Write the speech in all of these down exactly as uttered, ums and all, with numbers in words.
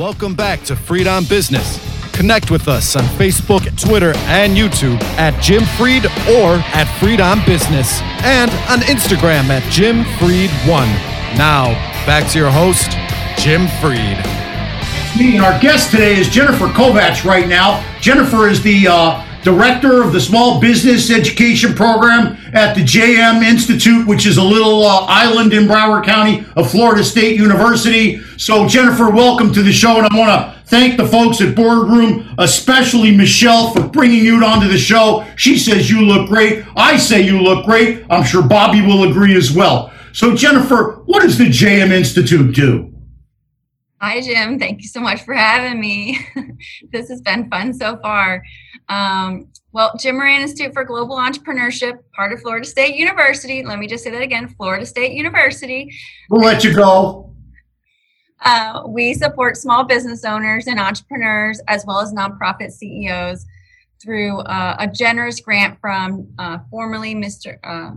Welcome back to Fried on Business. Connect with us on Facebook, Twitter, and YouTube at Jim Fried or at Fried on Business, and on Instagram at Jim Fried one. Now, back to your host, Jim Fried. Our guest today is Jennifer Kovach right now. Jennifer is the uh, director of the Small Business Education Program at the J M Institute, which is a little uh, island in Broward County of Florida State University. So, Jennifer, welcome to the show, and I want to thank the folks at Boardroom, especially Michelle, for bringing you onto the show. She says you look great. I say you look great. I'm sure Bobby will agree as well. So, Jennifer, what does the J M Institute do? Hi, Jim. Thank you so much for having me. This has been fun so far. Um, well, Jim Moran Institute for Global Entrepreneurship, part of Florida State University. Let me just say that again, Florida State University. We'll let you go. Uh, we support small business owners and entrepreneurs, as well as nonprofit C E Os, through uh, a generous grant from uh, formerly Mister Uh,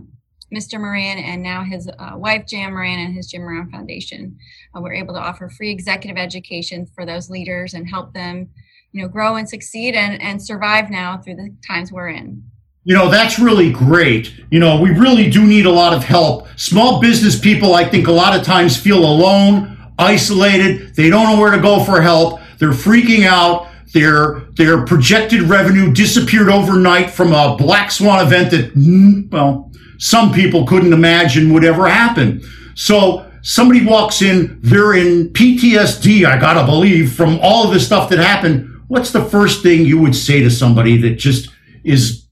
Mister Moran and now his uh, wife, Jan Moran, and his Jim Moran Foundation. Uh, we're able to offer free executive education for those leaders and help them, you know, grow and succeed and, and survive now through the times we're in. You know, that's really great. You know, we really do need a lot of help. Small business people, I think, a lot of times feel alone, isolated. They don't know where to go for help. They're freaking out. Their their projected revenue disappeared overnight from a black swan event that, well, some people couldn't imagine would ever happen. So somebody walks in, they're in P T S D, I gotta believe, from all of the stuff that happened. What's the first thing you would say to somebody that just is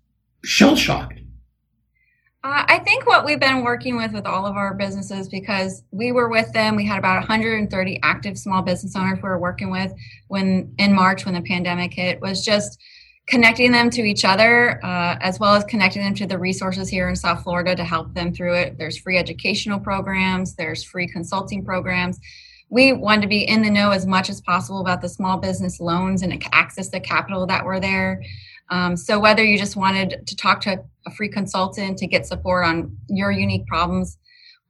shell-shocked? Uh, I think what we've been working with with all of our businesses, because we were with them, we had about one hundred thirty active small business owners we were working with when in March when the pandemic hit, was just connecting them to each other, uh, as well as connecting them to the resources here in South Florida to help them through it. There's free educational programs, there's free consulting programs. We wanted to be in the know as much as possible about the small business loans and access to capital that were there. Um, so whether you just wanted to talk to a free consultant to get support on your unique problems,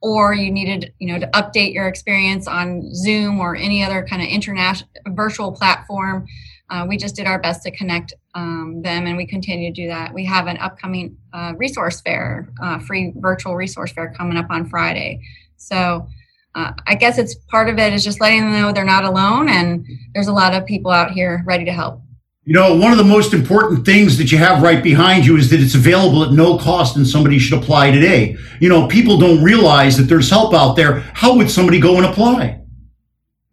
or you needed, you know, to update your experience on Zoom or any other kind of international virtual platform, uh, we just did our best to connect um, them, and we continue to do that. We have an upcoming uh, resource fair, uh, free virtual resource fair coming up on Friday. So uh, I guess it's part of it is just letting them know they're not alone, and there's a lot of people out here ready to help. You know, one of the most important things that you have right behind you is that it's available at no cost, and somebody should apply today. You know, people don't realize that there's help out there. How would somebody go and apply?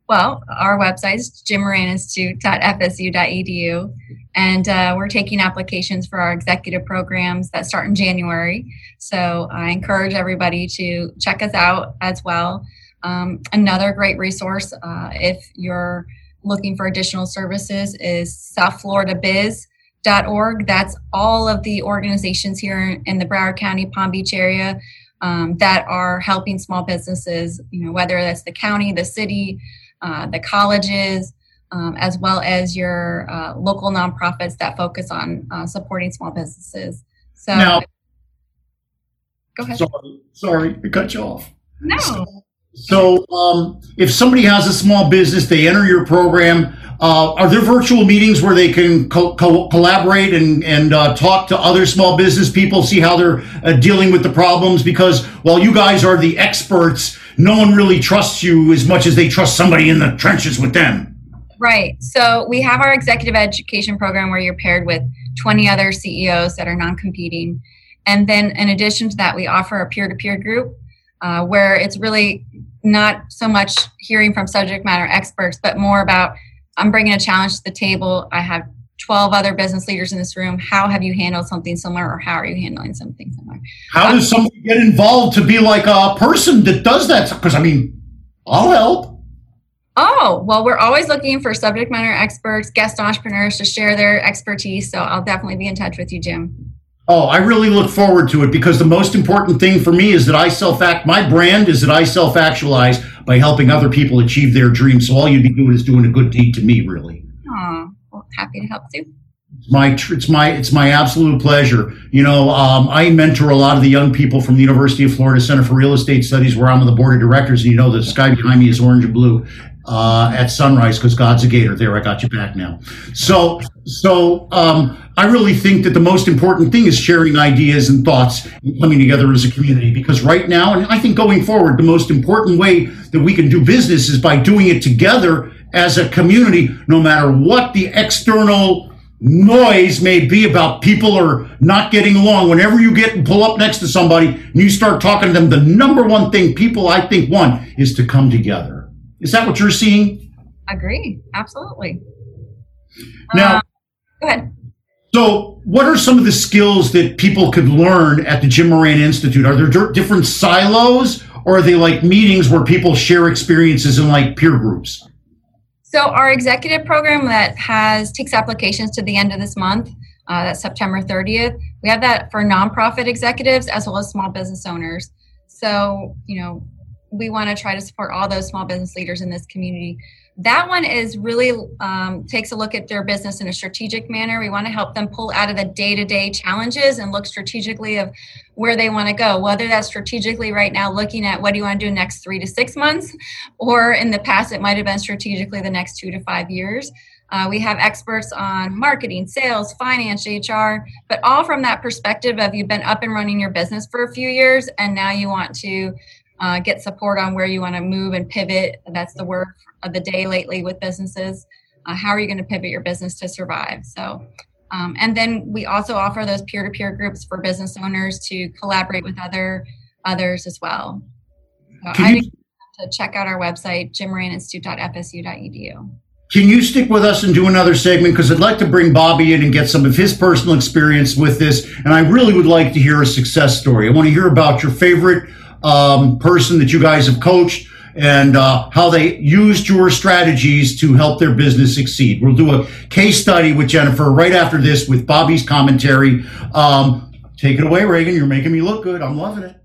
Well, our website is jim moran institute dot f s u dot e d u, and uh, we're taking applications for our executive programs that start in January. So I encourage everybody to check us out as well. Um, another great resource, uh, if you're looking for additional services, is South Florida Biz dot org. That's all of the organizations here in the Broward County, Palm Beach area um, that are helping small businesses, you know, whether that's the county, the city, uh, the colleges, um, as well as your uh, local nonprofits that focus on uh, supporting small businesses. So, now, go ahead. Sorry, sorry, I cut you off. No. So, So um, if somebody has a small business, they enter your program, uh, are there virtual meetings where they can co- co- collaborate and, and uh, talk to other small business people, see how they're uh, dealing with the problems? Because while you guys are the experts, no one really trusts you as much as they trust somebody in the trenches with them. Right. So we have our executive education program where you're paired with twenty other C E Os that are non-competing. And then in addition to that, we offer a peer-to-peer group. Uh, where it's really not so much hearing from subject matter experts, but more about, I'm bringing a challenge to the table. I have twelve other business leaders in this room. How have you handled something similar, or how are you handling something similar? How um, does somebody get involved to be like a person that does that? Because, I mean, I'll help. Oh, well, we're always looking for subject matter experts, guest entrepreneurs to share their expertise. So I'll definitely be in touch with you, Jim. Oh, I really look forward to it, because the most important thing for me is that I self-act, my brand is that I self-actualize by helping other people achieve their dreams. So all you'd be doing is doing a good deed to me, really. Aw, well, happy to help too. It's my, it's my, it's my absolute pleasure. You know, um, I mentor a lot of the young people from the University of Florida Center for Real Estate Studies, where I'm on the board of directors, and you know the sky behind me is orange and blue. uh, at sunrise because God's a gator. There, I got you back now. So, so um, I really think that the most important thing is sharing ideas and thoughts and coming together as a community, because right now, and I think going forward, the most important way that we can do business is by doing it together as a community, no matter what the external noise may be about people or not getting along. Whenever you get and pull up next to somebody and you start talking to them, the number one thing people, I think, want is to come together. Is that what you're seeing? Agree. Absolutely. Now, uh, go ahead. So what are some of the skills that people could learn at the Jim Moran Institute? Are there different silos, or are they like meetings where people share experiences in like peer groups? So our executive program that has takes applications to the end of this month, uh, that's September thirtieth. We have that for nonprofit executives as well as small business owners. So, you know, we want to try to support all those small business leaders in this community. That one is really um, takes a look at their business in a strategic manner. We want to help them pull out of the day-to-day challenges and look strategically of where they want to go, whether that's strategically right now looking at what do you want to do next three to six months, or in the past it might have been strategically the next two to five years. Uh, we have experts on marketing, sales, finance, H R, but all from that perspective of you've been up and running your business for a few years and now you want to Uh, get support on where you want to move and pivot. That's the word of the day lately with businesses. Uh, how are you going to pivot your business to survive? So, um, and then we also offer those peer-to-peer groups for business owners to collaborate with other others as well. So I you, to check out our website, jim moran institute dot f s u dot e d u. Can you stick with us and do another segment? Because I'd like to bring Bobby in and get some of his personal experience with this. And I really would like to hear a success story. I want to hear about your favorite Um, person that you guys have coached and uh, how they used your strategies to help their business succeed. We'll do a case study with Jennifer right after this with Bobby's commentary. Um, take it away, Reagan. You're making me look good. I'm loving it.